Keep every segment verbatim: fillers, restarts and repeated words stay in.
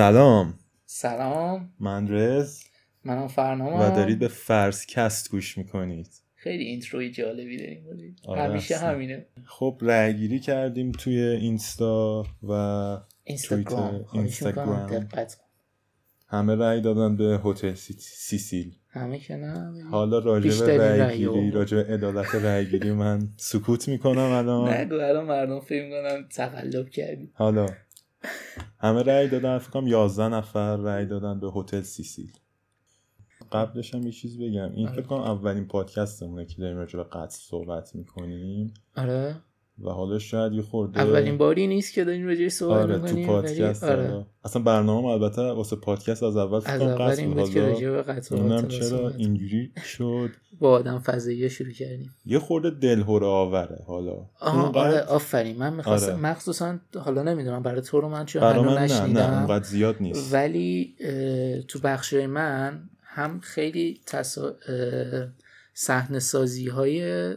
سلام سلام، من رز، منم فرنامم و دارید به فرض‌کست گوش میکنید. خیلی اینتروی جالبی داریم، همیشه همینه. خب رأی گیری کردیم توی اینستا و اینستاگرام اینستاگرام همه رأی دادن به هتل سیسیل. همه که نه، حالا راجع به رأی گیری، راجع به عدالت رأی گیری من سکوت میکنم الان. نگو، الان مردم فکر میکنن تقلب کردیم. حالا همه رأی دادن، فکر کنم یازده نفر رأی دادن به هتل سیسیل. قبلش هم یه چیز بگم، این فکر کنم اولین پادکستمونه که داریم راجع به قتل صحبت میکنیم. آره، و حالا شاید یه خورده اولین باری نیست که داریم راجع به صحبت آره میکنیم تو پادکست. آره. اصلا برنامه‌ام البته واسه پادکست از اول فکر کنم قتل بود، حالا اونم چرا اینجوری شد با آدم فضاییه شروع کردیم، یه خورده دلهره آوره. حالا آره، آفرین. من می‌خواستم آره. مخصوصا حالا نمیدونم برای تو رو من چه هنو نشنیدم، اونقدر زیاد نیست، ولی تو بخشای من هم خیلی صحنه سازی های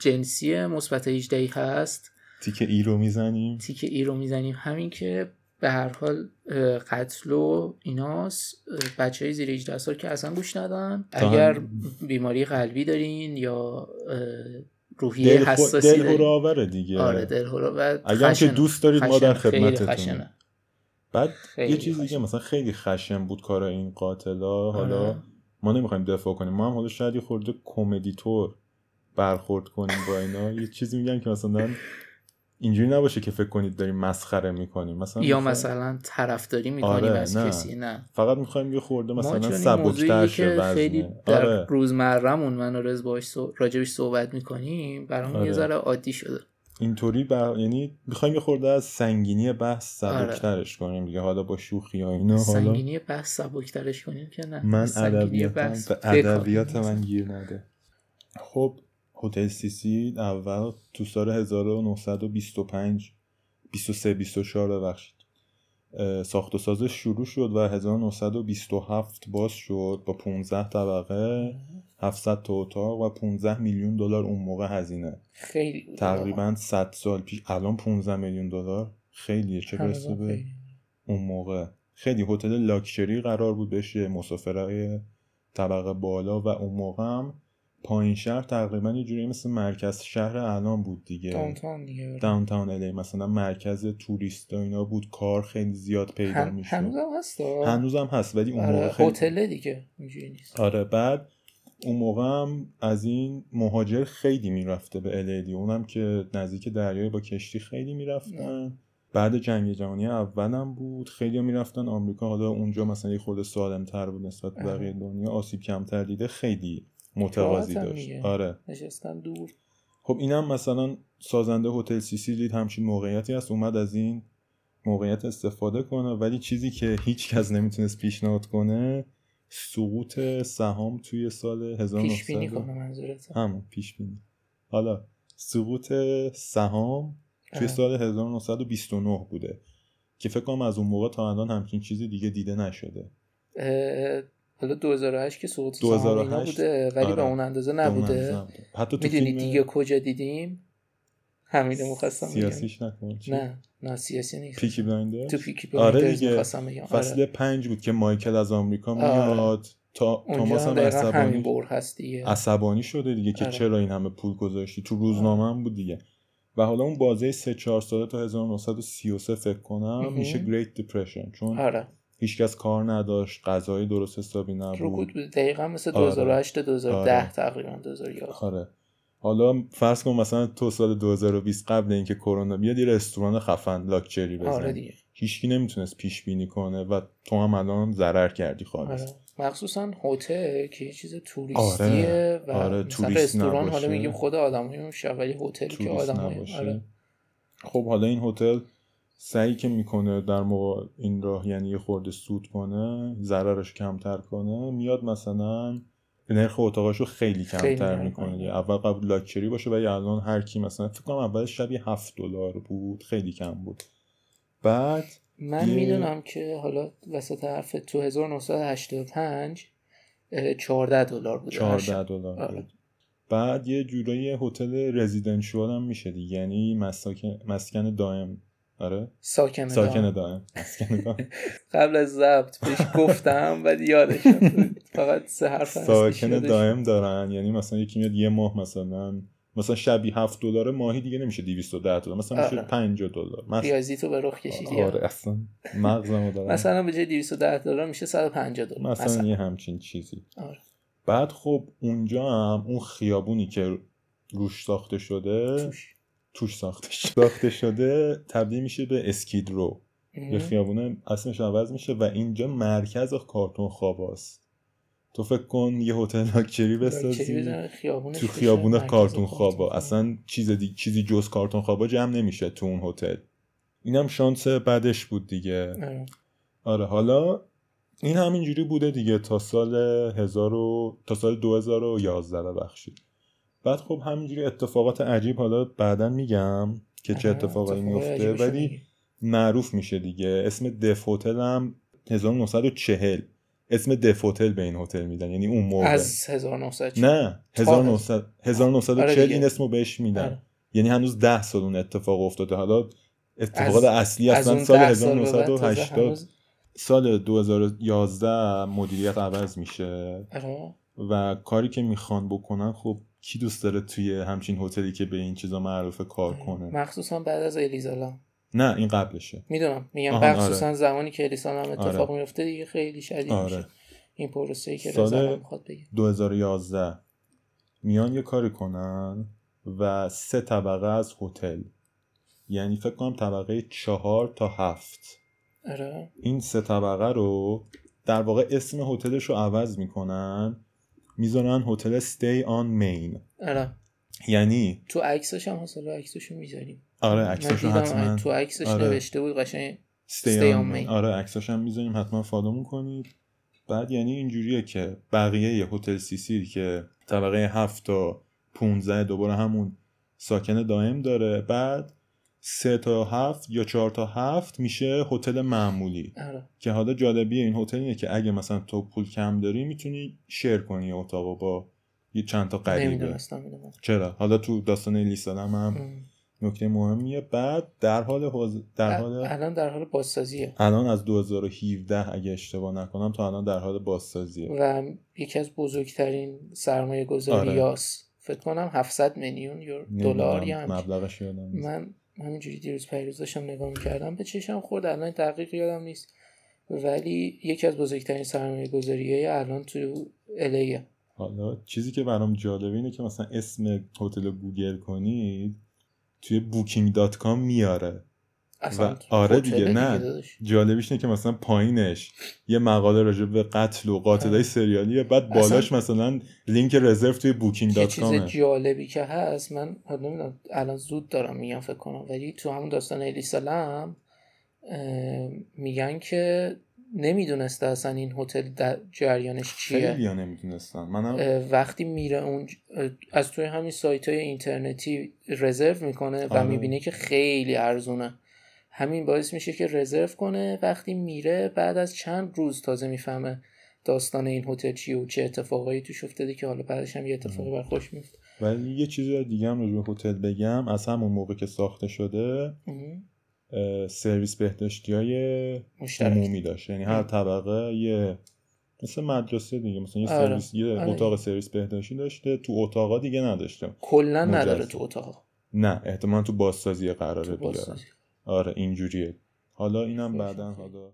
جنسی مثبت هجده هست. تیکه ای رو میزنیم تیکه ای رو میزنیم همین که به هر حال قتل و ایناس بچه های زیر هجده سال که اصلا گوش ندن. اگر بیماری قلبی دارین یا روحیه حساسی دارین، دل هراوره دیگه. آره، دل هراوره. اگر که دوست دارید ما در خدمتتون. بعد یه چیز دیگه، مثلا خیلی خشن بود کار این قاتلا. حالا ما نمیخوایم دفاع کنیم، ما هم حالا شاید یه خورده کمدی طور برخورد کنیم با اینا. یه چیزی میگم که مثلا اینجوری نباشه که فکر کنید داریم مسخره میکنیم، مثلا یا میخوایم... مثلا طرفداری میکنیم آره، از کسی. نه، فقط میخوایم یه خورده مثلا سبک‌تر شه وزنه. خیلی در آره. روزمرهمون من و رز باهاش راجبش صحبت میکنیم، برام آره. یه ذره عادی شده اینطوری، بر... یعنی می‌خوایم یه خورده از سنگینی بحث سبک‌ترش آره. کنیم دیگه، حالا با شوخی ها اینا. حالا سنگینی بحث سبک‌ترش کنیم که نه، من ادبیاتم ادبیات من گیر نده. خب هتل سیسیل اول تو سال هزار و نهصد و بیست و پنج بیست و سه بیست و چهار ببخشید ساخت و سازش شروع شد و هزار و نهصد و بیست و هفت باز شد با پانزده طبقه، هفتصد تا اتاق و پانزده میلیون دلار اون موقع هزینه. خیلی تقریبا صد سال پیش. الان پانزده میلیون دلار خیلیه، چه برسه به اون موقع. خیلی هتل لاکچری قرار بود بشه، مسافرای طبقه بالا. و اون موقع هم پایین شهر تقریبا یه جوری مثل مرکز شهر الان بود دیگه، داونتاون دیگه، داونتاون الی مثلا مرکز توریستا اینا بود. کار خیلی زیاد پیدا هم... میشد. هنوزم هست هنوزم هست ولی اون آره. موقع خیلی هتل دیگه اینجوری نیست. آره. بعد اون موقع هم از این مهاجر خیلی میرفته به الی، اونم که نزدیک دریای با کشتی خیلی میرفتن. بعد جنگ جهانی اولم بود، خیلی میرفتن آمریکا. حالا اونجا مثلا یه خورده سالم‌تر بود نسبت به بقیه دنیا، آسیب کمتر دیده، خیلی متوازی داشت. آره، نشستن دور. خب اینم مثلا سازنده هتل سیسیل دید همچین موقعیتی هست، اومد از این موقعیت استفاده کنه. ولی چیزی که هیچ کس نمیتونست پیشنهاد کنه سقوط سهام توی سال هزار و نهصد پیش بینی کنه. منظورت همون پیش بینی. حالا سقوط سهام توی سال هزار و نهصد و بیست و نه بوده که فکر کنم از اون موقع تا الان همچین چیزی دیگه دیده نشده. حالا دو هزار و هشت که سقوط سهام اینا بوده، ولی آره. به اون اندازه نبوده. میدونی دیگه کجا دیدیم؟ همینو می‌خواستم بگم. سیاسیش نکن. نه نه سیاسی نیست. پیکی بلایندرز. تو پیکی بلایندرز می‌خواستم بگم. فصل پنج بود که مایکل از آمریکا میاد، تا توماس هم عصبانی بور هست دیگه. عصبانی شده دیگه که آره. چرا این همه پول گذاشتی؟ تو روزنامه هم بود دیگه. و حالا اون بازه سه چهار ساله تا هزار و نهصد و سی و سه فکر کنم میشه Great Depression، چون آره. هیچکس کار نداشت، غذای درست حسابی نبود. رکود بود دقیقاً مثل دو هزار و هشت تا دو هزار و ده تقریباً دو هزار و یازده. آره. حالا فرض کن مثلا تو سال دو هزار و بیست قبل اینکه کرونا بیاد یه رستوران خفن لاکچری بزنی. آره دیگه. هیچکی نمیتونست پیش بینی کنه و تو هم الان ضرر کردی خالص. آره. مخصوصاً هتل که یه چیز توریستیه. آره. و آره. مثلا رستوران حالا میگیم خود آدمایی میشه، ولی هتل که آدمایی. آره. خب حالا این هتل سعی که میکنه در موقع این راه یعنی یه خورده سود کنه، ضررش کمتر کنه، میاد مثلا نرخ اتاقاشو خیلی کمتر میکنه. اول قبل لاکچری باشه، ولی الان هر کی مثلا فکر کنم اول شبیه هفت دلار بود، خیلی کم بود. بعد من یه... میدونم که حالا وسط حرف تو هزار و نهصد و هشتاد و پنج چهارده دلار بود. چهارده دلار آره. بعد یه جورایی هتل رزیدنشوال هم میشه دیگه، یعنی مسکن مسکن دائم آره ساکن ساکن دائم قبل از ضبط پیش گفتم بعد یادش رفت فقط سه حرف ساکن دائم دارن، یعنی مثلا یکی میاد یه ماه مثلا مثلا شبی هفت دلار ماهی دیگه نمیشه دویست و ده دلار، مثلا میشه پنجاه دلار. مثلا ریاضی تو به رخ کشیدی. آره اصلا مغزمو داره. مثلا به جای دویست و ده دلار میشه صد و پنجاه دلار مثلا, مثلا. یه همچین چیزی. آره. بعد خب اونجا هم اون خیابونی که روش ساخته شده توش, توش ساخته شده ساخته شده تبدیل میشه به اسکید رو. یه خیابونه اسمش عوض میشه و اینجا مرکز کارتون خواباست. تو فکر کن یه هتل لاکچری بسازی تو خیابون کارتون خوابا، اصلا چیز دیگه چیزی جز کارتون خوابا جمع نمیشه تو اون هتل. اینم شانس بعدش بود دیگه. اه. آره حالا این همینجوری بوده دیگه تا سال هزار و... تا سال دو هزار و یازده ببخشید. بعد خب همینجوری اتفاقات عجیب، حالا بعداً میگم که چه اتفاقایی میفته، ولی معروف میشه دیگه. اسم دف هتل هم هزار و نهصد و چهل اسم دف هتل به این هتل میدن، یعنی اون موقع از هزار و نهصد نه هزار و نهصد و چهل این اسمو بهش میدن. آره. یعنی هنوز ده سال اون اتفاق افتاده. حالا اتفاقات اصلی اصلا سال هزار و نهصد و هشتاد سال دو هزار و یازده مدیریت عوض میشه. آره. و کاری که میخوان بکنن خب کی دوست داره توی همچین هتلی که به این چیزا معروفه کار کنه، مخصوصا بعد از الیزالا. نه این قبلشه میدونم، میگم مخصوصا آره. زمانی که الیسان هم اتفاق آره. میفته دیگه خیلی شدید آره. میشه این پروسه‌ای که رضا میخواد بگه. دو هزار و یازده میان یه کاری کنن و سه طبقه از هتل، یعنی فکر کنم طبقه چهار تا هفت آره. این سه طبقه رو در واقع اسم هتلش رو عوض میکنن، میذارن هتل stay on main. آره یعنی تو عکسش هم حالا عکسشو میذاریم. آره عکسش حتما تو عکسش آره. نوشته بود قشنگ stay on main. آره عکسش هم میذاریم حتما فالومون کنید. بعد یعنی اینجوریه که بقیه هتل سیسیل که طبقه هفت تا پانزده دوباره همون ساکن دائم داره، بعد سه تا هفت یا چهار تا هفت میشه هتل معمولی. آره. که حالا جالبیه این هتل اینه که اگه مثلا تو پول کم داری میتونی شیر کنی اتاقو با یه چند تا قریبه. چرا حالا تو داستان لیسالم هم نکته مهمیه. بعد در حال حوز... در حال الان در حال بازسازیه. الان از دو هزار و هفده اگه اشتباه نکنم تا الان در حال بازسازیه و یکی از بزرگترین سرمایه‌گذاری آره. یاس فکر کنم هفتصد میلیون دلار یا مبلغش یادم نیست. من همینجوری دیروز پیروز داشتم نگاه می‌کردم به چشم خورد، الان دقیق یادم نیست، ولی یکی از بزرگترین سرمایه‌گذاری‌های الان تو الیه. حالا چیزی که برام جالبه اینه که مثلا اسم هتل رو گوگل کنید توی بوکینگ دات کام میاره اصلا. و آره دیگه نه دیگه جالبیش اینه که مثلا پایینش یه مقاله راجع به قتل و قاتلای سریالیه، بعد بالاش مثلا لینک رزرو توی بوکینگ دات کامه. یه چیز جالبی که هست، من نمیدونم الان زود دارم میگم فکر کنم، ولی تو همون داستان الیسالم میگن که نمیدونسته اصلا این هتل جریانش چیه. خیلی ها نمیدونستن. منم وقتی میره اون از توی همین سایت های اینترنتی رزرو میکنه و میبینه که خیلی ارزونه، همین باعث میشه که رزرو کنه. وقتی میره بعد از چند روز تازه میفهمه داستان این هتل چیه و چه اتفاقایی توش افتاده که حالا بعدش هم یه اتفاقی بر خوش میفته. ولی یه چیزی دیگه هم راجع به هتل بگم، از همون موقع که ساخته شده امه. سرویس بهداشتیای عمومی داشت، یعنی هر طبقه یه مثل مدرسه دیگه مثلا یه آره. سرویس یه آره. اتاق سرویس بهداشتی داشته. تو اتاقا دیگه نداشته، کلا نداره تو اتاقا. نه احتمالاً تو بازسازی قراره بیاره. آره اینجوریه. حالا اینم بعداً حالا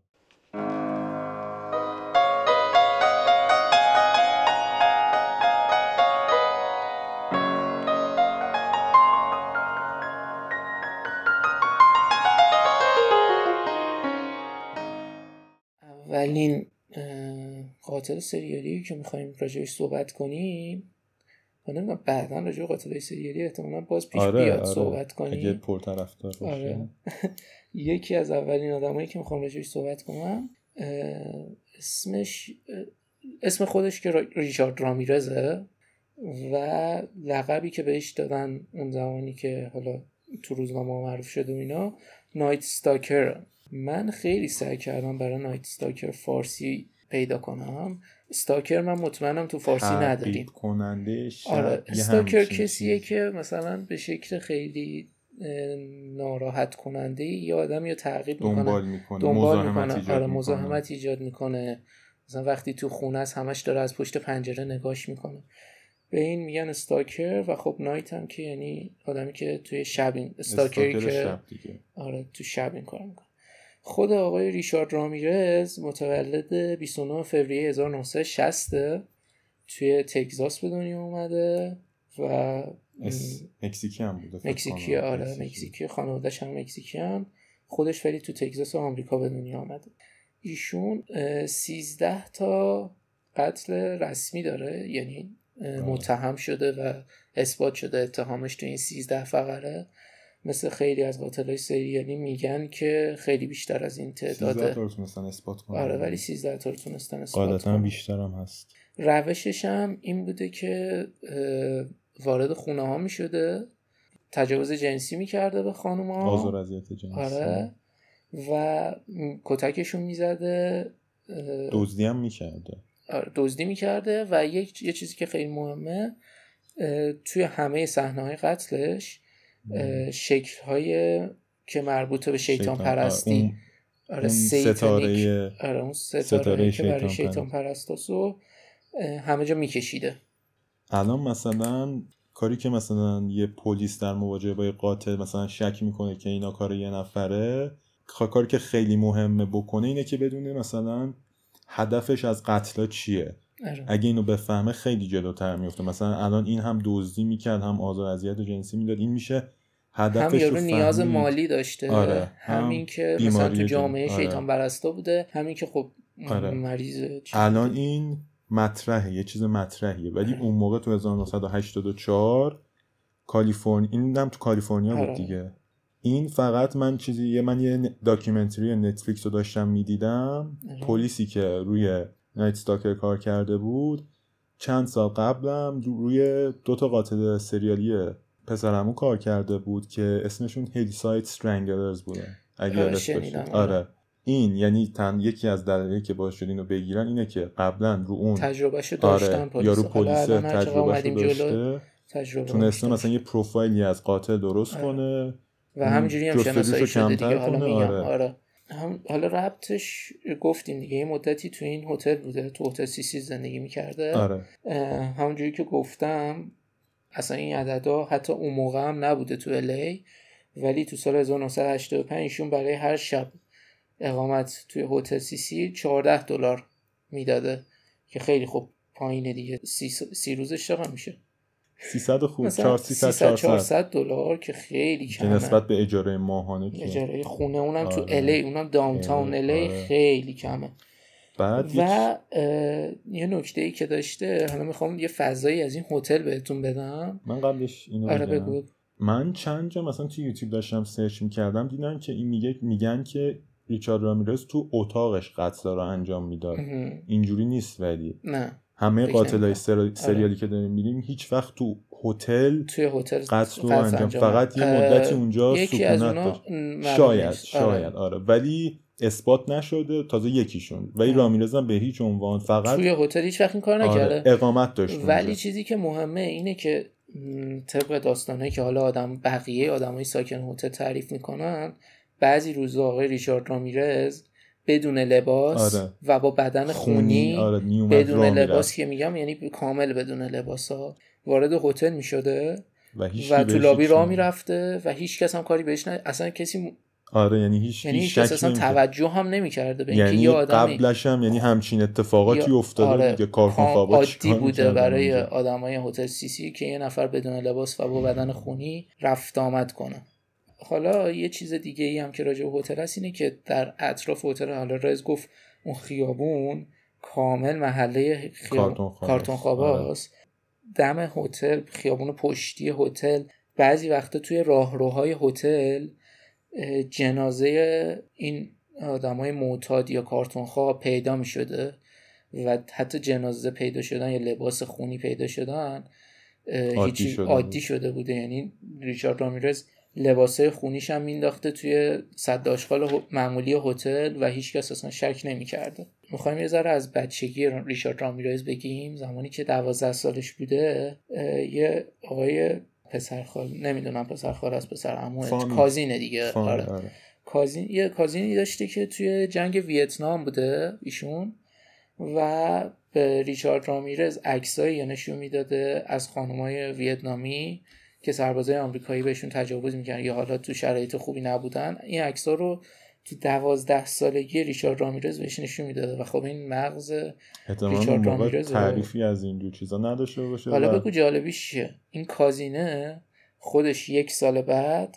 اولین قاتل سریالی که می‌خوایم راجعش صحبت کنیم، نمیدونم بعداً راجع به قاتلای سریالی احتمالاً باز پیش آره، بیاد آره. صحبت کنیم اگه پرطرفدار باشه. آره. یکی از اولین آدمایی که می‌خوام راجعش صحبت کنم اسمش اسم خودش که ریچارد رامیرزه و لقبی که بهش دادن اون زمانی که حالا تو روزنامه‌ها معروف شد و اینا نایت استاکر. من خیلی سعی کردم برای نایت استاکر فارسی پیدا کنم. استاکر من مطمئنم تو فارسی نداریم. آره استاکر کسیه که مثلا به شکل خیلی ناراحت کننده یه آدمی رو تعقیب میکنه، دنبال میکنه، دنبال مزاحمت میکنه. آره مزاحمت ایجاد میکنه. مثلا وقتی تو خونه است همش داره از پشت پنجره نگاش میکنه. به این میگن استاکر. و خب نایت هم که یعنی آدمی که توی شبین استاکری استاکر که شب دیگه. آره تو شب این کارو میکنه. خود آقای ریشارد رامیرز متولد بیست و نهم فوریه هزار و نهصد و شصت توی تگزاس به دنیا اومده و مکزیکی هم بوده. مکزیکی آره مکزیکی خانواده‌اش هم مکزیکی هم. خودش ولی تو تگزاس آمریکا به دنیا اومده. ایشون سیزده تا قتل رسمی داره، یعنی متهم شده و اثبات شده اتهامش تو این سیزده فقره. مثل خیلی از قاتلای سریالی میگن که خیلی بیشتر از این تعداده. سیزده تا تونستن اثبات کنن. آره ولی سیزده تا تونستن اثبات کنن. قاعدتاً بیشتر هم هست. روشش هم این بوده که وارد خونه ها میشده، تجاوز جنسی میکرده به خانوما، آزار اذیت جنسی. آره و کتکشون میزده، دزدی هم میکرده. آره دزدی میکرده و یک یه چیزی که خیلی مهمه توی همه صحنه‌های قتلش شکل‌های که مربوط به شیطان پرستی، آره ستاره، آره اون ستاره که برای شیطان پرستاسو همه جا میکشیده. الان مثلا کاری که مثلا یه پلیس در مواجهه با یه قاتل مثلا شک میکنه که اینا کار یه نفره، کاری که خیلی مهمه بکنه اینه که بدونه مثلا هدفش از قتلا چیه. اره. اگه اینو بفهمه خیلی جلوتر میفته. مثلا الان این هم دزدی میکرد، هم آزار اذیت جنسی میداد، این میشه هدفش. هم یارو نیاز مالی داشته. آره. همین هم که مثلا تو جامعه آره. شیطان پرستا بوده، همین که خب آره. مریض. الان این مطرحه، یه چیز مطرحیه ولی اره. اون موقع تو هزار و نهصد و هشتاد و چهار کالیفرنیا، اینم تو کالیفرنیا اره. بود دیگه. این فقط من چیزی من یه داکیومنتری نتفلیکس رو داشتم میدیدم، اره. پلیسی که روی نایت استاکر کار کرده بود چند سال قبلم روی دو تا قاتل سریالی پسرمو کار کرده بود که اسمشون هیل سایت استرنگلرز بوده اگه یادت باشه. آره این یعنی تن یکی از دلایلی که باعث شد اینو بگیرن اینه که قبلا رو اون تجربهشو داشتن. آره یارو پلیس تجربهشو داشته، تجربه تونسته مثلا یه پروفایلی از قاتل درست آره. کنه و همینجوری هم شناسایی شده دیگه. حالا میگم آره, آره. هم حالا ربطش گفتیم دیگه، یه مدتی تو این هتل بوده، تو هتل سیسی زندگی میکرده. آره. همونجوری که گفتم اصلا این عددا حتی اون موقع هم نبوده تو الی، ولی تو سال هزار و نهصد و هشتاد و پنج ایشون برای هر شب اقامت توی هتل سیسی چهارده دلار میداده که خیلی خوب پایینه دیگه. سی, سی روزش چقدر میشه؟ سیصد خوب چهارصد چهارصد دلار که خیلی کمه نسبت به اجاره ماهانه که اجاره خونه اونم آره. تو الی، اونم داونتاون الی آره. خیلی کمه. بعد و یه نکته‌ای که داشته، حالا میخوام یه فضایی از این هتل بهتون بدم. من قبلش اینو آره بگم، من چند جا مثلا تو یوتیوب داشتم سرچ می‌کردم دیدم که این میگه میگن که ریچارد رامیرز تو اتاقش قتل رو انجام میداد. اینجوری نیست ولی نه همه قاتلای سر... سریالی آره. که داریم می‌بینیم هیچ وقت تو هتل توی هتل قتل انجام، فقط یه مدتی اونجا سکونت داشت. شاید شاید آره. آره ولی اثبات نشده تازه یکیشون. ولی رامیرز هم به هیچ عنوان فقط توی هتل هیچ وقت این کار نکرده. آره. اقامت داشت اونجا. ولی چیزی که مهمه اینه که طبق داستانایی که حالا آدم بقیه آدمای ساکن هتل تعریف می‌کنن، بعضی روزا آقای ریچارد رامیرز بدون لباس آره. و با بدن خونی, خونی. آره. بدون لباس که میگم یعنی کامل بدون لباس ها وارد هتل میشده و, و تو لابی راه میرفته و هیچ کس هم کاری بهش نه اصلا کسی آره یعنی هیچ یعنی هیچ کس اصلا توجه هم نمیکرده به اینکه یه یعنی آدمی قبلش هم یعنی همچین اتفاقاتی یا... افتاده آره. دیگه کارفون عادی بوده برای آدمای هتل سیسی که یه نفر بدون لباس و با بدن خونی رفت آمد کنه. حالا یه چیز دیگه ای هم که راجع به هتل هست اینه که در اطراف هتل، حالا رز گفت اون خیابون کامل محله خیاب... کارتون خواباست. دم هتل، خیابون پشتی هتل، بعضی وقتا توی راهروهای هتل جنازه این آدمای معتاد یا کارتون خواب پیدا می شده و حتی جنازه پیدا شدن یا لباس خونی پیدا شدن عادی شده, عادی شده بوده. یعنی ریچارد رامیرز لباسه خونیش هم مینداخته توی سد آشغال معمولی هتل و هیچ کس اصلا شک نمی‌کرده. می‌خوایم یه ذره از بچگی ریچارد رامیرز بگیم. زمانی که دوازده سالش بوده یه آقای پسرخال، نمیدونم پسرخال از پسر عمو کازینه دیگه. آره. آره. کازین یه کازینی داشته که توی جنگ ویتنام بوده ایشون و به ریچارد رامیرز عکسایی نشون میداده از خانمای ویتنامی که سربازای آمریکایی بهشون تجاوز میکردن یا حالا تو شرایط خوبی نبودن. این عکس‌ها رو تو دوازده سالگی ریچارد رامیرز بهش نشون میداده و خب این مغز ریچارد رامیرز تعریفی رو... از اینجور چیزا نداشته باشه. حالا بگو جالبیش چیه؟ این کازینه خودش یک سال بعد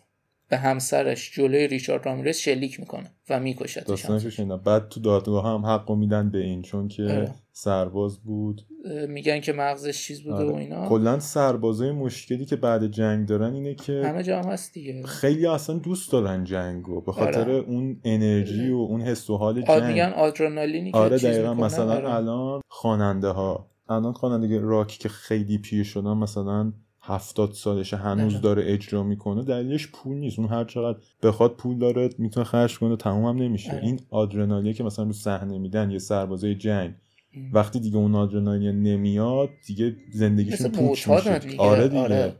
به همسرش جلوی ریچارد رامیرز شلیک میکنه و میکشتش. داستانش اینه بعد تو دادگاه هم حقو میدن به این چون که اه. سرباز بود، میگن که مغزش چیز بوده. آره. و اینا کلا سربازای مشکلی که بعد جنگ دارن اینه که همه جا هم هست دیگه، خیلی اصلا دوست دارن جنگو به خاطر آره. اون انرژی و اون حس و حال جنگ میگن آدرنالینی که آره دقیقاً. مثلا آره. الان خواننده ها الان خواننده راکی که خیلی پیر شدن مثلا هفتاد سالشه هنوز نه. داره اجرا میکنه، دلیلش پول نیست، اون هر چقدر بخواد پول داره میتونه خرج کنه تمومم نمیشه. نه. این آدرنالینی که مثلا رو صحنه میدن یه سربازای جنگ ام. وقتی دیگه اون آدرنالین نمیاد دیگه زندگیشون پوچ میشه. آره دیگه آره.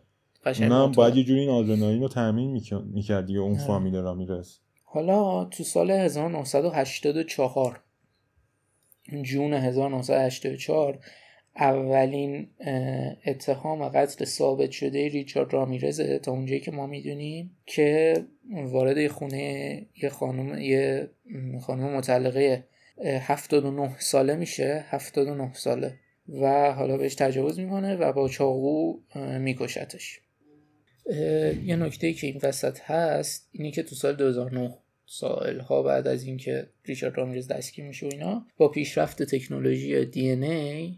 اونم باید یه جوری این آدرنالین رو تامین میکرد دیگه اون فامیل رامیرز. حالا تو سال هزار و نهصد و هشتاد و چهار جون هزار و نهصد و هشتاد و چهار اولین اتهام و قتل ثابت شده ریچارد رامیرز تا اونجایی که ما میدونیم که وارد خونه یه خانم یه خانم مطلقه هفتاد و نه ساله میشه، هفتاد و نه ساله و حالا بهش تجاوز میکنه و با چاقو میکشتش. یه نکته که این وسط هست اینی که تو سال دو هزار و نه سالها بعد از اینکه ریچارد رامیرز دستگیر میشه و اینا با پیشرفت تکنولوژی دی ان ای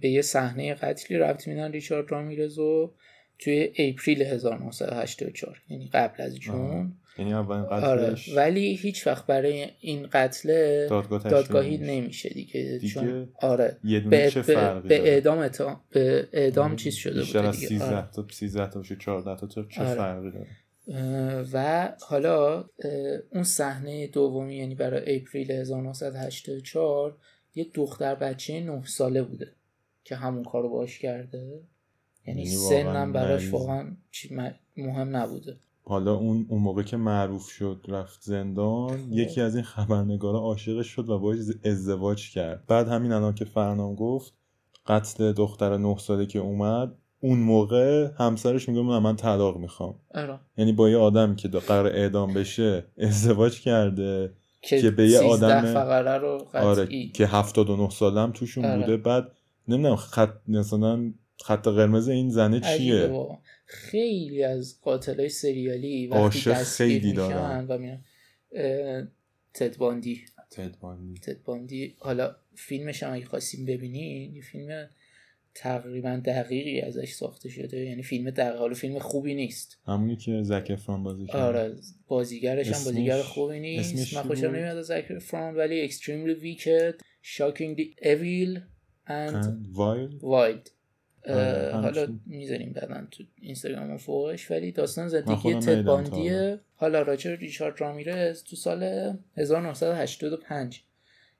به یه صحنه قتلی ربط میدن ریچارد رامیرز رو توی اپریل هزار و نهصد و هشتاد و چهار، یعنی قبل از جون. یعنی اولین قتلش. آره. ولی هیچ وقت برای این قتل دادگاهی نمیشه دیگه, دیگه چون آره به, به, به اعدام اتا... به اعدام چیز شده بود دیگه. سیزده تا سیزده تا چهارده تا چه آره. فرقی داره؟ و حالا اون صحنه دومی یعنی برای اپریل هزار و نهصد و هشتاد و چهار یه دختر بچه نه ساله بوده که همون کارو باش کرده، یعنی سنم براش واقعا مهم نبوده. حالا اون اون موقع که معروف شد رفت زندان خوب. یکی از این خبرنگارا عاشقش شد و باهاش ازدواج کرد. بعد همین الان که فرنام گفت قتل دختر نه ساله که اومد اون موقع همسرش میگه من طلاق میخوام. آره. یعنی با یه آدمی که قرار اعدام بشه ازدواج کرده که, که به یه آدم فقره رو قطعی آره که هفتاد و نه سالم توشون آره. بوده. بعد نمیدونم خط مثلا خط قرمز این زنه چیه. خیلی از قاتلای سریالی وقتی دستگیر میشن و میان تد باندی تد باندی تد باندی حالا فیلمش هم اگه خواستیم ببینین یه فیلم تقریبا دقیقی ازش ساخته شده، یعنی فیلم دقیقی، حالا فیلم خوبی نیست، همونی که زک افران بازی کرده. آره بازیگرش هم بازیگر خوبی نیست، من خوشم نمیاد از زک افران، ولی اکستریملی ویکد شاکینگلی اویل and wild wild حالا میذاریم بعداً تو اینستاگرام فوقش. ولی داستان زندگی تد باندیه. حالا راجع ریچارد رامیرز تو سال هزار و نهصد و هشتاد و پنج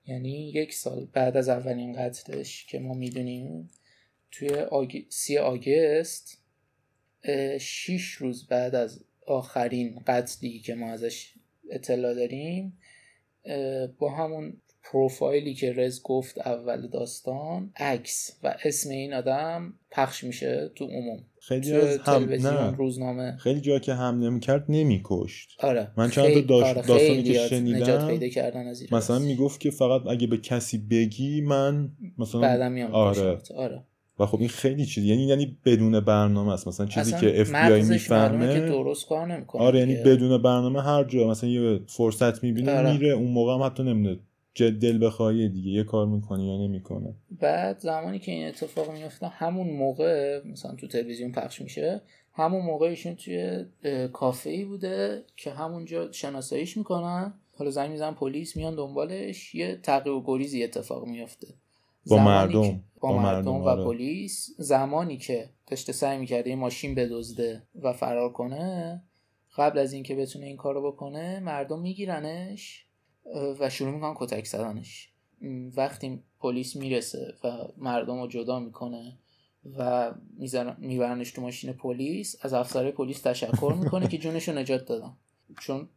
یعنی یک سال بعد از اولین قتلش که ما میدونیم توی آگ... سی آگست، شش روز بعد از آخرین قتلی که ما ازش اطلاع داریم، با همون پروفایلی که رز گفت اول داستان، عکس و اسم این آدم پخش میشه تو عموم، خیلی از تلویزیون، روزنامه، خیلی جا که هم نمیکرد نمیکشت. آره. من چند تا داش... آره. داستانی که شنیدم مثلا میگفت که فقط اگه به کسی بگی من مثلا بعدم میام. آره. آره. و خب این خیلی چیز یعنی یعنی بدون برنامه است، مثلا چیزی که اف بی آی میفهمه که درست کار نمیکنه. آره یعنی بدون برنامه هر جا مثلا یه فرصت میبینه آره. میره، اون موقع هم حتی نمیدونه جدل بخوای دیگه یه کار میکنه یا نمیکنه. بعد زمانی که این اتفاق میفته همون موقع مثلا تو تلویزیون پخش میشه، همون موقع ایشون توی کافه‌ای بوده که همونجا شناساییش میکنن، حالا زنگ میزنن پلیس میان دنبالش، یه تعقیب و گریزی اتفاق میفته با مردم با, با مردم, مردم و آره. پلیس زمانی که داشته سعی میکرده یه ماشین بدزده و فرار کنه، قبل از اینکه بتونه این کارو بکنه مردم میگیرنش و شروع میکنن کتک زدنش. وقتی پلیس میرسه و مردم رو جدا میکنه و میبرنش تو ماشین پلیس، از افسر پلیس تشکر میکنه که جونشو نجات دادن، چون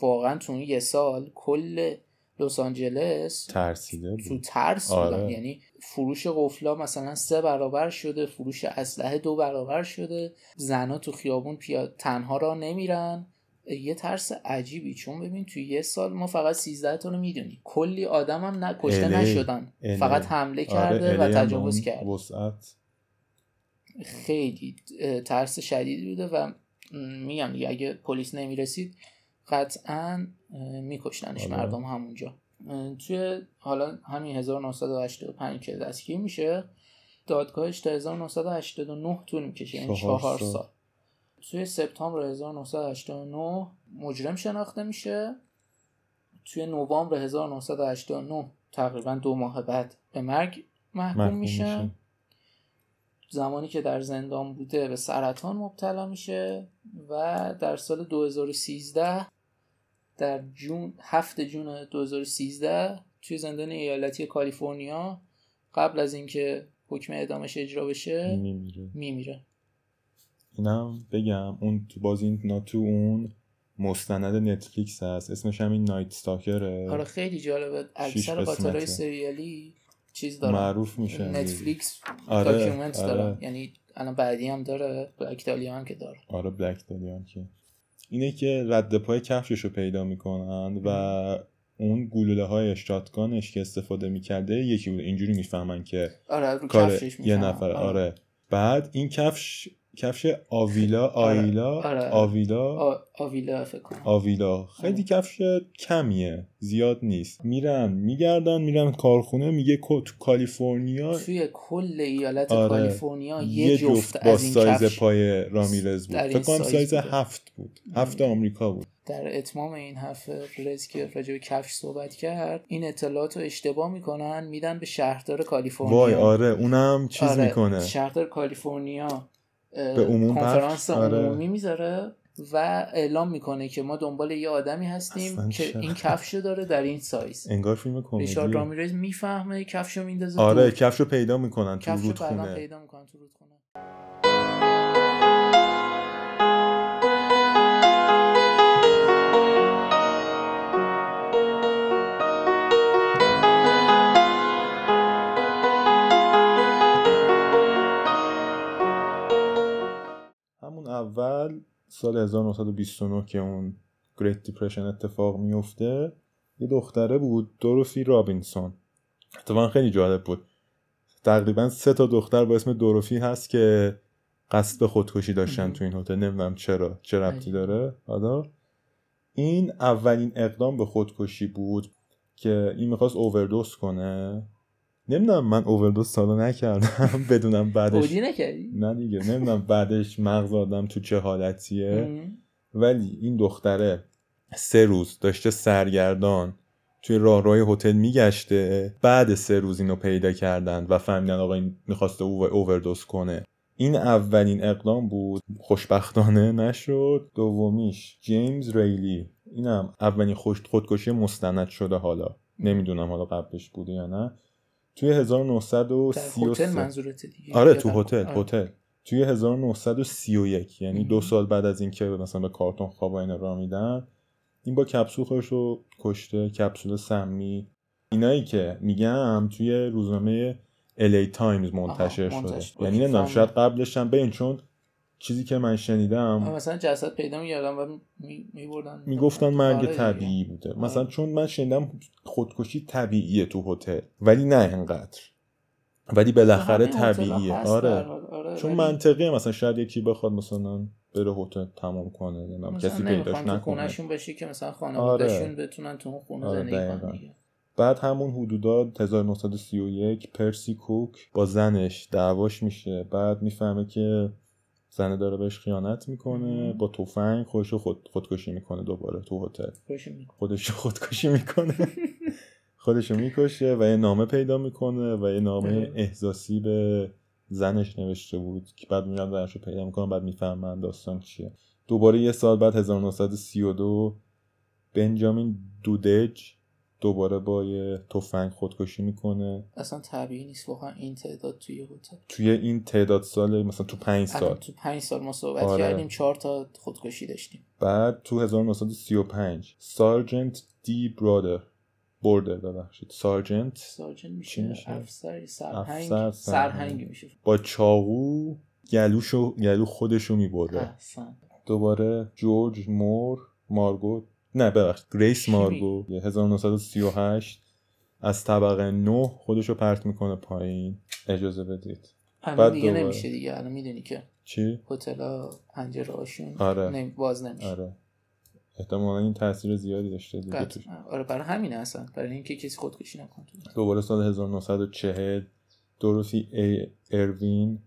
واقعا تو یه سال کل لس آنجلس ترسیده بود، تو ترس بودن. آره. یعنی فروش قفلا مثلا سه برابر شده، فروش اسلحه دو برابر شده، زنا تو خیابون پیاده تنها را نمیرن. یه ترس عجیبی، چون ببین توی یه سال ما فقط سیزده تا رو میدونی، کلی آدم هم ن... کشته اله. نشدن اله. فقط حمله آره کرده و تجاوز کرده. وسعت خیلی ترس شدیدی بوده و میگم اگه پلیس نمیرسید قطعاً میکشتنش مردم همونجا. توی حالا همین هزار و نهصد و هشتاد و پنج که دستگیر میشه، دادگاهش تا هزار و نهصد و هشتاد و نه طول میکشه، یعنی چهار سال. توی سپتامبر هزار و نهصد و هشتاد و نه مجرم شناخته میشه. توی نوامبر هزار و نهصد و هشتاد و نه تقریباً دو ماه بعد به مرگ محکوم میشه. زمانی که در زندان بوده به سرطان مبتلا میشه و در سال دو هزار و سیزده در جون هفت جون دو هزار و سیزده توی زندان ایالتی کالیفرنیا قبل از اینکه حکم اعدامش اجرا بشه میمیره. میمیره. اینم بگم اون تو باز این تو اون مستند نتفلیکس هست، اسمش همین نایت استاکره. آره خیلی جالبه، اکثر قاتلای سریالی چیز داره، معروف میشه نتفلیکس. آره، داکیومنت آره. داره، یعنی الان بعدی هم داره، بلک دالیا هم که داره. آره بلک دالیا هم که اینه که رد پای کفشش رو پیدا میکنن و اون گلوله های شاتگانش که استفاده میکرده یکی بود، اینجوری میفهمن که آره رو کفشش میفهمن یه نفر. آره. آره بعد این کفش کفش آویلا آیلا آره. آره. آویلا آ... آویلا فکر کنم آویلا خیلی آره. کفش کمیه، زیاد نیست. میرن میگردن میرن کارخونه، میگه تو کالیفرنیا توی کل ایالت آره. کالیفرنیا یه, یه جفت از این سایز کفش پای رامیرز بود، فکر کنم سایز هفت بود، هفت آمریکا بود. در اتمام این حرف رز که راجع به کفش صحبت کرد، این اطلاعات رو اشتباه میکنن میدن به شهردار کالیفرنیا. وای آره اونم چیز آره. میکنه، شهردار کالیفرنیا به عموم کنفرانس عمومی آره. میذاره و اعلام میکنه که ما دنبال یه آدمی هستیم که شخص. این کفشو داره در این سایز، انگار فیلم کمدی. ریچارد رامیرز میفهمه، کفشو میندازه. آره کفشو پیدا میکنن تو رودخونه. پیدا میکنن تو رودخونه. اول سال هزار و نهصد و بیست و نه که اون گریت دیپرشن اتفاق میفته، یه دختره بود دوروسی رابینسون. اتفاقا خیلی جالب بود، تقریبا سه تا دختر با اسم دوروسی هست که قصد خودکشی داشتن تو این هتل، نمیدونم چرا، چه ربطی داره. حالا این اولین اقدام به خودکشی بود که این میخواست اووردوز کنه. نمیدونم من اووردوز سالا نکردم بدونم بعدش اودی نکردی؟ نه دیگه نمیدونم بعدش مغز آدم تو چه حالتیه. ولی این دختره سه روز داشته سرگردان توی راه راه هتل میگشته، بعد سه روز اینو پیدا کردن و فهمیدن آقا این میخواسته او اووردوز کنه. این اولین اقدام بود، خوشبختانه نشد. دومیش جیمز ریلی، اینم اولین خودکشی مستند شده، حالا نمیدونم حالا قبلش بوده یا نه، توی هزار و نهصد و سی و سه در هتل منظورته دیگه. آره تو هتل هتل توی هزار و نهصد و سی و یک یعنی ام. دو سال بعد از این که مثلا به کارتون خواب اینا را میدن، این با کپسول خودش رو کشته، کپسول سمی. اینایی که میگم توی روزنامه ال ای تایمز منتشر, منتشر شده، یعنی نمیدونم شاید قبلش هم ببین، چون چیزی که من شنیدم مثلا جسد پیدا می‌کردن و می‌بردن میگفتن مرگ طبیعی بوده. آه. مثلا چون من شنیدم خودکشی طبیعیه تو هتل، ولی نه اینقدر، ولی بالاخره طبیعیه. آره. آره چون منطقیه، مثلا شاید یکی بخواد مثلا بره هتل تمام کنه، نمیدونم کسی پیداش نکنه، خونه‌شون بشه که مثلا خانواده‌شون آره. بتونن تو اون خونه آره زندگی کنن. بعد همون حدودا هزار و نهصد و سی و یک پرسی کوک با زنش دعواش میشه، بعد میفهمه که زنه داره بهش خیانت میکنه، با تفنگ خودش خود خودکشی میکنه، دوباره تو هتل خودش خودکشی میکنه خودش میکشه و یه نامه پیدا میکنه و یه نامه احساسی به زنش نوشته بود که بعد میرن زنش رو پیدا میکنن، بعد میفهمن داستان چیه. دوباره یه سال بعد هزار و نهصد و سی و دو بنجامین دودج دوباره با یه تفنگ خودکشی میکنه. اصلا طبیعی نیست واقعا این تعداد توی هتل، توی این تعداد سال، مثلا تو پنج سال تو پنج سال ما صحبت آره. کردیم چهار تا خودکشی داشتیم. بعد تو هزار و نهصد و سی و پنج سارجنت دی برادر بوردر ببخشید سارجنت سارجنت میشه, میشه؟ افسر سرهنگ سرهنگ, سرهنگ میشه. با چاقو گلوشو گلو خودشو میبره. دوباره جورج مور مارگو نه ببخشید گریس مارگو هزار و نهصد و سی و هشت از طبقه نه خودشو پرت میکنه پایین. اجازه بدید الان دیگه دوباره. نمیشه دیگه الان میدونی که چی؟ هتل‌ها پنجره‌هاشون آره. نمی... باز نمیشه آره. احتمالا این تاثیر زیادی داشته دیگه توش. آره برای همین اصلا برای اینکه کسی خودکشی نکنه. دوباره سال هزار و نهصد و چهل دوروسی ای اروین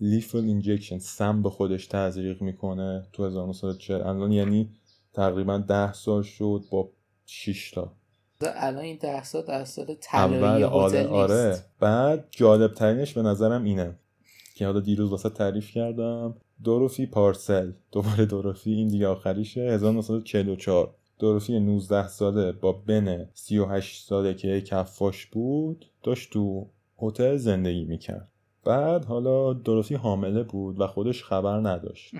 لیفل اینجکشن سم به خودش تزریق میکنه تو هزار و نهصد و چهل. الان یعنی تقریبا ده سال شد با شش تا. الان این ده سال در سال طلایی هتل نیست. آره. بعد جالب ترینش به نظرم اینه که حالا دیروز واسه تعریف کردم دوروسی پارسل. دوباره دوروسی این دیگه آخریشه هزار و نهصد و چهل و چهار دوروسی نوزده ساله با بن سی و هشت ساله که کفاش بود داشت تو هتل زندگی میکرد. بعد حالا دوروسی حامله بود و خودش خبر نداشت.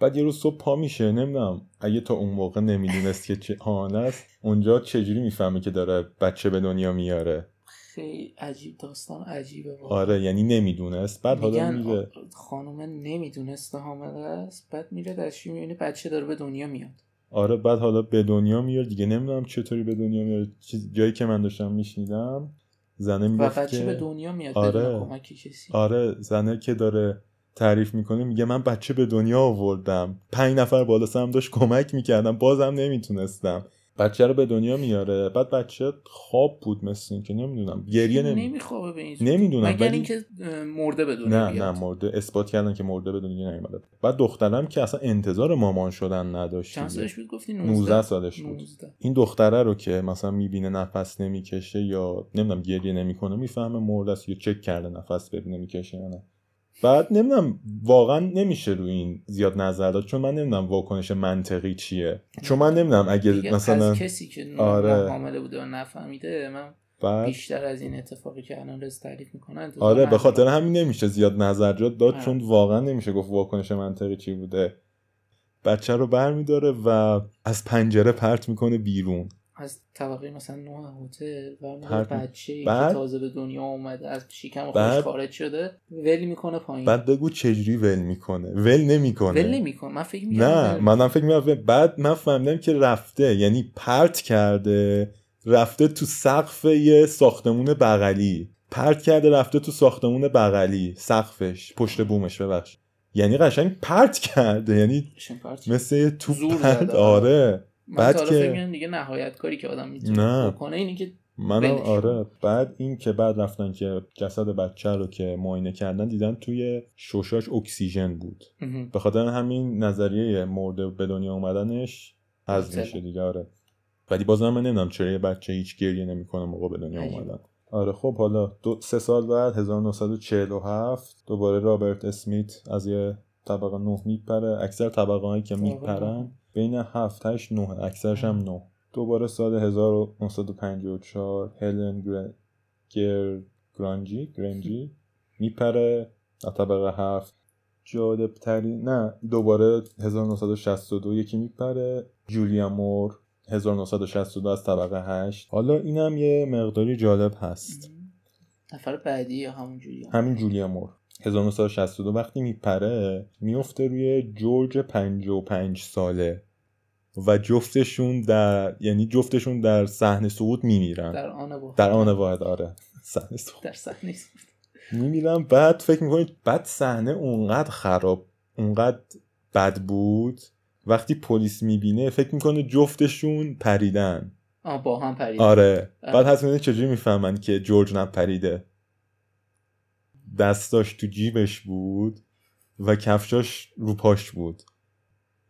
بعد یه روز صبح پا میشه، نمیدونم اگه تا اون موقع نمیدونست که چه آن است اونجا چجوری میفهمه که داره بچه به دنیا میاره. خیلی عجیب داستان عجیبه بابا. آره یعنی نمیدونست. بعد حالا میگه خانم نمیدونسته حامله است. بعد میره دستش میبینه بچه داره به دنیا میاد. آره بعد حالا به دنیا میاد دیگه نمیدونم چطوری به دنیا میاد. جایی که من داشتم میشنیدم زنه میگفت که بچه به دنیا میاد آره. بدون کمک کسی. آره زنه که داره تعریف میکنه میگه من بچه به دنیا آوردم، پنج نفر بالا سرم داشت کمک میکردم بازم نمیتونستم. بچه رو به دنیا میاره. بعد بچه خواب بود مثل این که نمیدونم گریه نمی... نمیخوابه به این زودی نمیدونم مگر ولی... اینکه مرده به دنیا نه بیاد. نه مرده اثبات کردن که مرده به دنیا نمیاد. بعد دخترم که اصلا انتظار مامان شدن نداشت. چند سالش بود گفتی؟ نوزده سالش بود. نوزده. این دختره رو که مثلا میبینه نفس نمیکشه یا نمیدونم گریه نمیکنه میفهمه مرده است یا چک کرده نفس ببینه میکشه یا نه. بعد نمیدونم واقعا نمیشه روی این زیاد نظر داد چون من نمیدونم واکنش منطقی چیه، چون من نمیدونم اگه مثلا کسی که آره حامله بوده و نفهمیده من بعد... بیشتر از این اتفاقی که الان رز تعریف میکنن آره به خاطر همین نمیشه زیاد نظر داد آره. چون واقعا نمیشه گفت واکنش منطقی چی بوده. بچه رو برمیداره و از پنجره پرت میکنه بیرون از طبقه مثلا نه هتل و بچه‌ای که تازه به دنیا اومده از شکم خودش خارج شده ول میکنه پایین. بعد بگو چجوری ول میکنه؟ ول نمیکنه. ول نمیکنه. من فکر می‌کردم نه، منم فکر می‌کردم. بعد من فهمیدم که رفته یعنی پرت کرده رفته تو سقف یه ساختمون بغلی. پرت کرده رفته تو ساختمون بغلی، سقفش، پشت بومش ببخش. یعنی قشنگ پرت کرده یعنی پرت. مثل تو پرت آره. بعد که فکر دیگه نهایت کاری که آدم میتونه بکنه اینه که منم آره. بعد این که بعد رفتن که جسد بچه رو که معاینه کردن دیدن توی شوشاش اکسیژن بود. به خاطر همین نظریه مرده به دنیا اومدنش از میشه دیگه آره. ولی بازم من نمیدونم چرا یه بچه هیچ گریه نمیکنه موقع به دنیا اومدن. آره خب حالا دو سه سال بعد هزار و نهصد و چهل و هفت دوباره رابرت اسمیت از یه طبقه نه میپره. اکثر طبقه هایی که میپرن بین هفت هشت نه اکثرش هم نه. دوباره سال هزار و نهصد و پنجاه و چهار هلن گر... گر... گرانجی گرانجی میپره از طبقه هفت. جالب ترین نه دوباره هزار و نهصد و شصت و دو یکی میپره جولیا مور هزار و نهصد و شصت و دو از طبقه هشت. حالا اینم یه مقداری جالب هست. نفر بعدی یا همون جولیا مور؟ همین جولیا مور هزار و نهصد و شصت و دو وقتی میپره میفته روی جورج پنجاه و پنج ساله و جفتشون در یعنی جفتشون در صحنه سقوط میمیرن در آن واحد در آن واحد آره صحنه سقوط در صحنه سقوط میمیرن. بعد فکر میکنید بعد صحنه اونقدر خراب اونقدر بد بود وقتی پلیس میبینه فکر میکنه جفتشون پریدن آه با هم پریدن آره. بعد حتما چجوری میفهمن که جورج نپریده؟ دستاش تو جیبش بود و کفشاش رو پاش بود.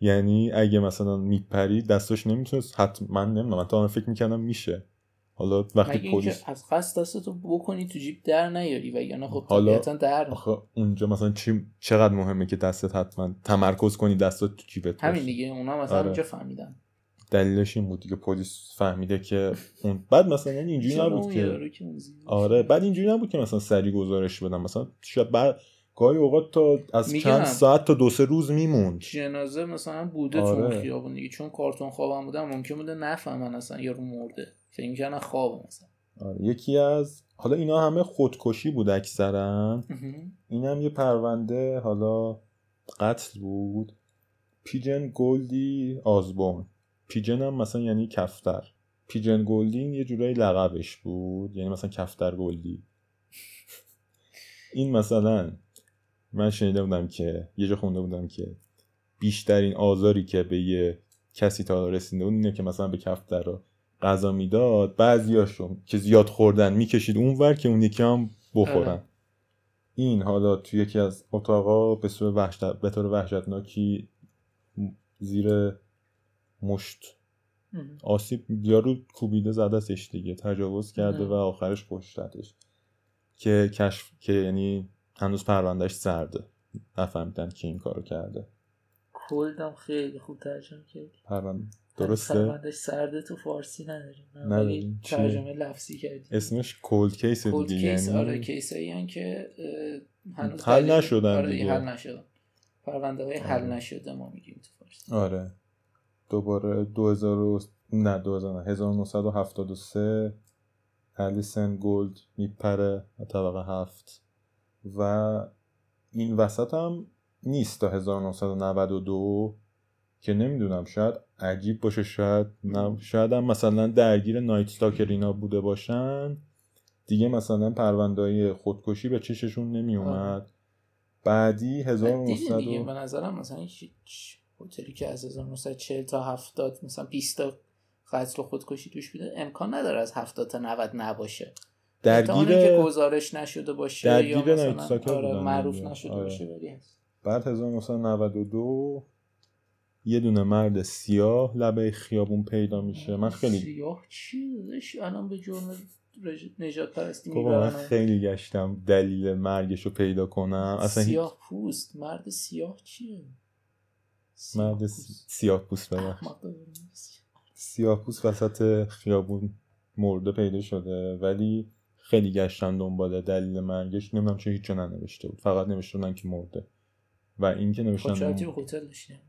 یعنی اگه مثلا میپرید دستاش نمیتونست حتما نمیدونم من تا الان فکر میکردم میشه. حالا وقتی پلیس از قصد دستتو بکنی تو جیب در نیاری و یعنی خب طبیعتا در آخه اونجا مثلا چی... چقدر مهمه که دستت حتما تمرکز کنی دستات تو جیبت باشه همین دیگه. اونا مثلا آره. اونجا فهمیدن دلیلش این بود دیگه، پلیس فهمیده که اون بعد مثلا اینجوری نبود که آره بعد اینجوری نبود که مثلا سری گزارش بدم، مثلا شاید بعد گاهی اوقات تا از چند ساعت تا دو سه روز میموند جنازه مثلا بوده آره. تو اون خیابون دیگه، چون کارتون خوابم بودم ممکن بوده نفهمن اصلا یارو مرده، فکر کنن خوابه مثلا آره. یکی از حالا اینا همه خودکشی بود اکثرا، اینم یه پرونده حالا قتل بود، پیجن گلدی آزبون. پیجن هم مثلا یعنی کفتر، پیجن گلدین یه جورایی لقبش بود، یعنی مثلا کفتر گلدی. این مثلا من شنیده بودم که یه جا خونده بودم که بیشترین آزاری که به یه کسی تا رسیده بود اینه که مثلا به کفتر رو غذا میداد، بعضیاشو که زیاد خوردن میکشید اونور که اون یکی هم بخورن. این حالا توی یکی از اتاقا به صورت وحشت به طور وحشتناکی زیر مشت آسیب یارو کوبیده زدهش دیگه، تجاوز کرده ام. و آخرش کشتتش که کشف که یعنی هنوز پروندهش سرده، نفهمیدن که این کارو کرده. کلدم خیلی خوب ترجمه کردی پرونده، درسته؟ پروندهش سرده تو فارسی نداریم، ولی ترجمه لفظی کردی. اسمش کلد کیس دیگه، کلد کیس یعنی... آره کیسایی ان که هنوز حل نشدن آره دیگه. حل نشدن پرونده های آره. حل نشده ما میگیم تو فارسی. آره دوباره دو هزار و... نه دو هزار و نه هزار و نهصد و هفتاد و سه الیسن گولد میپره طبقه هفت و این وسط هم نیست تا هزار و نهصد و نود و دو که نمیدونم شاید عجیب باشه، شاید نه، شاید هم مثلا درگیر نایت ستاکر اینا بوده باشن دیگه، مثلا پرونده‌های خودکشی به چششون نمیومد. بعدی هزار و نهصد و دیگه به نظرم مثلا هیچ هتلی که از هزار و نهصد و چهل تا هفتاد مثلا بیست تا قتل و خودکشی توش بوده امکان نداره از هفتاد تا نود نباشه، درگیر که گزارش نشده باشه یا مثلا آره معروف نشده آره. باشه ولی هست. بعد هزار و نهصد و نود و دو یه دونه مرد سیاه لبه خیابون پیدا میشه. من خیلی سیاه چیزش الان به جرم رج... نجات پرستی میبرن. من خیلی گشتم دلیل مرگشو پیدا کنم. اصلا سیاه هی... پوست مرد سیاه چیه؟ سیاه مرد س... سیاه پوست سیاه پوست وسط خیابون مرده پیدا شده، ولی خیلی گشتن دنباله دلیل مرگش، نمیدونم چه هیچ چیزی ننوشته بود، فقط نوشتن که مرده و این که نوشتن خودشاتی به هتل نشینه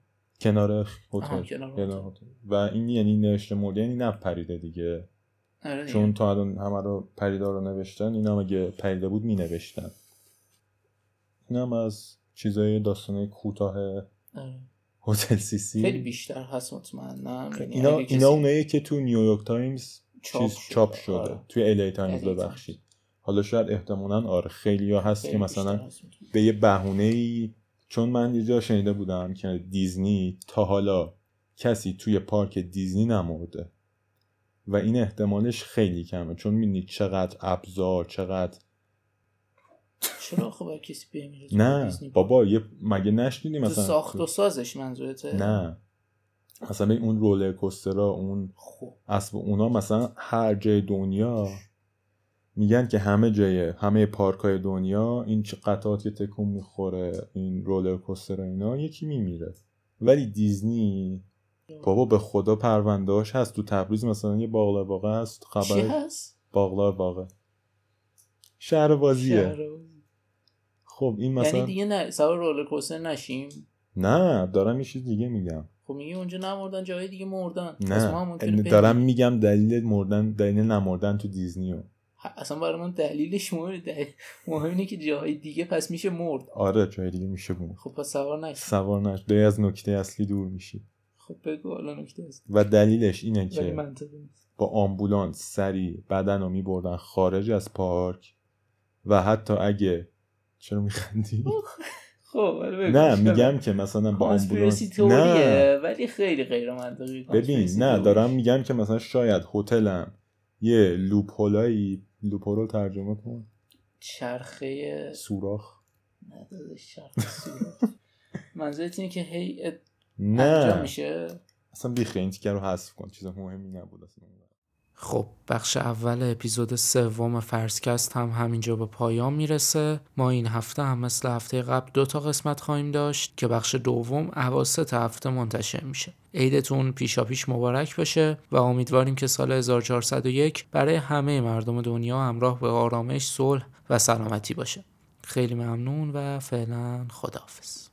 کنار هتل کنار و این یعنی نوشته مرده یعنی نپریده دیگه آره، چون تا الان همه رو پریده رو نوشتن، اینا هم اگه پریده بود می نوشتن. اینم از چیزای داستانه کوتاه آره. هتل سیسی خیلی بیشتر هست مطمئنم. اینا اینا اونایی که تو نیویورک تایمز چاپ چیز شده. چاپ شده آره. توی الی تایمز ببخشید، حالا شاید احتمالاً آره خیلی ها هست که مثلا به یه بهونه‌ای، چون من یه جا شنیده بودم که دیزنی تا حالا کسی توی پارک دیزنی نمرده و این احتمالش خیلی کمه، چون می‌بینید چقدر ابزار چقدر چرا خب کسی بمیره نه بابا یه مگه نشنیدی مثلا ساخت و سازش منظورته نه مثلا اون رولر کوسترها اون اسب اونا مثلا هر جای دنیا میگن که همه جای همه پارک‌های دنیا این قطعات که تکون میخوره این رولر کوسترها اینا یکی میمیره، ولی دیزنی بابا به خدا پرونده‌اش هست. تو تبریز مثلا یه باقلواقه هست، خبر هست باقلواقه شهر بازیه. خب این مثلا یعنی دیگه نه سوار رولر کوستر نشیم، نه دارم یه چیز دیگه میگم. خب میگه اونجا نمردن جای دیگه مردن، نه دارم میگم دلیل مردن دلیل نمردن تو دیزنیو اصلا برای من دلیلش مهم اینه که جای دیگه پس میشه مرد آره جای دیگه میشه مرد. خب پس سوار نشد سوار نشد داری از نکته اصلی دور میشی. خب بگو الان نکته اصلی و دلیلش اینه که با آمبولانس سریع بدن رو میبردن خارج از پارک و حتی اگه چرا میخندی؟ خب نه میگم که مثلا با آمبولانس نه ولی خیلی غیر منطقی ببین نه دارم میگم که مثلا شاید هتلم یه لوپولایی لوپولو ترجمه کن چرخه سوراخ نه داداش چرخه سوراخ منظورت اینه که هی ات... نه انجام میشه اصلا بی خیلی تیکر رو حذف کن چیز مهمی نبود اصلا. خب بخش اول اپیزود سوم فرضکست هم همینجا به پایان میرسه. ما این هفته هم مثل هفته قبل دو تا قسمت خواهیم داشت که بخش دوم اواسط هفته منتشر میشه. عیدتون پیشا پیش مبارک بشه و امیدواریم که سال هزار و چهارصد و یک برای همه مردم دنیا همراه به آرامش، صلح و سلامتی باشه. خیلی ممنون و فعلا خداحافظ.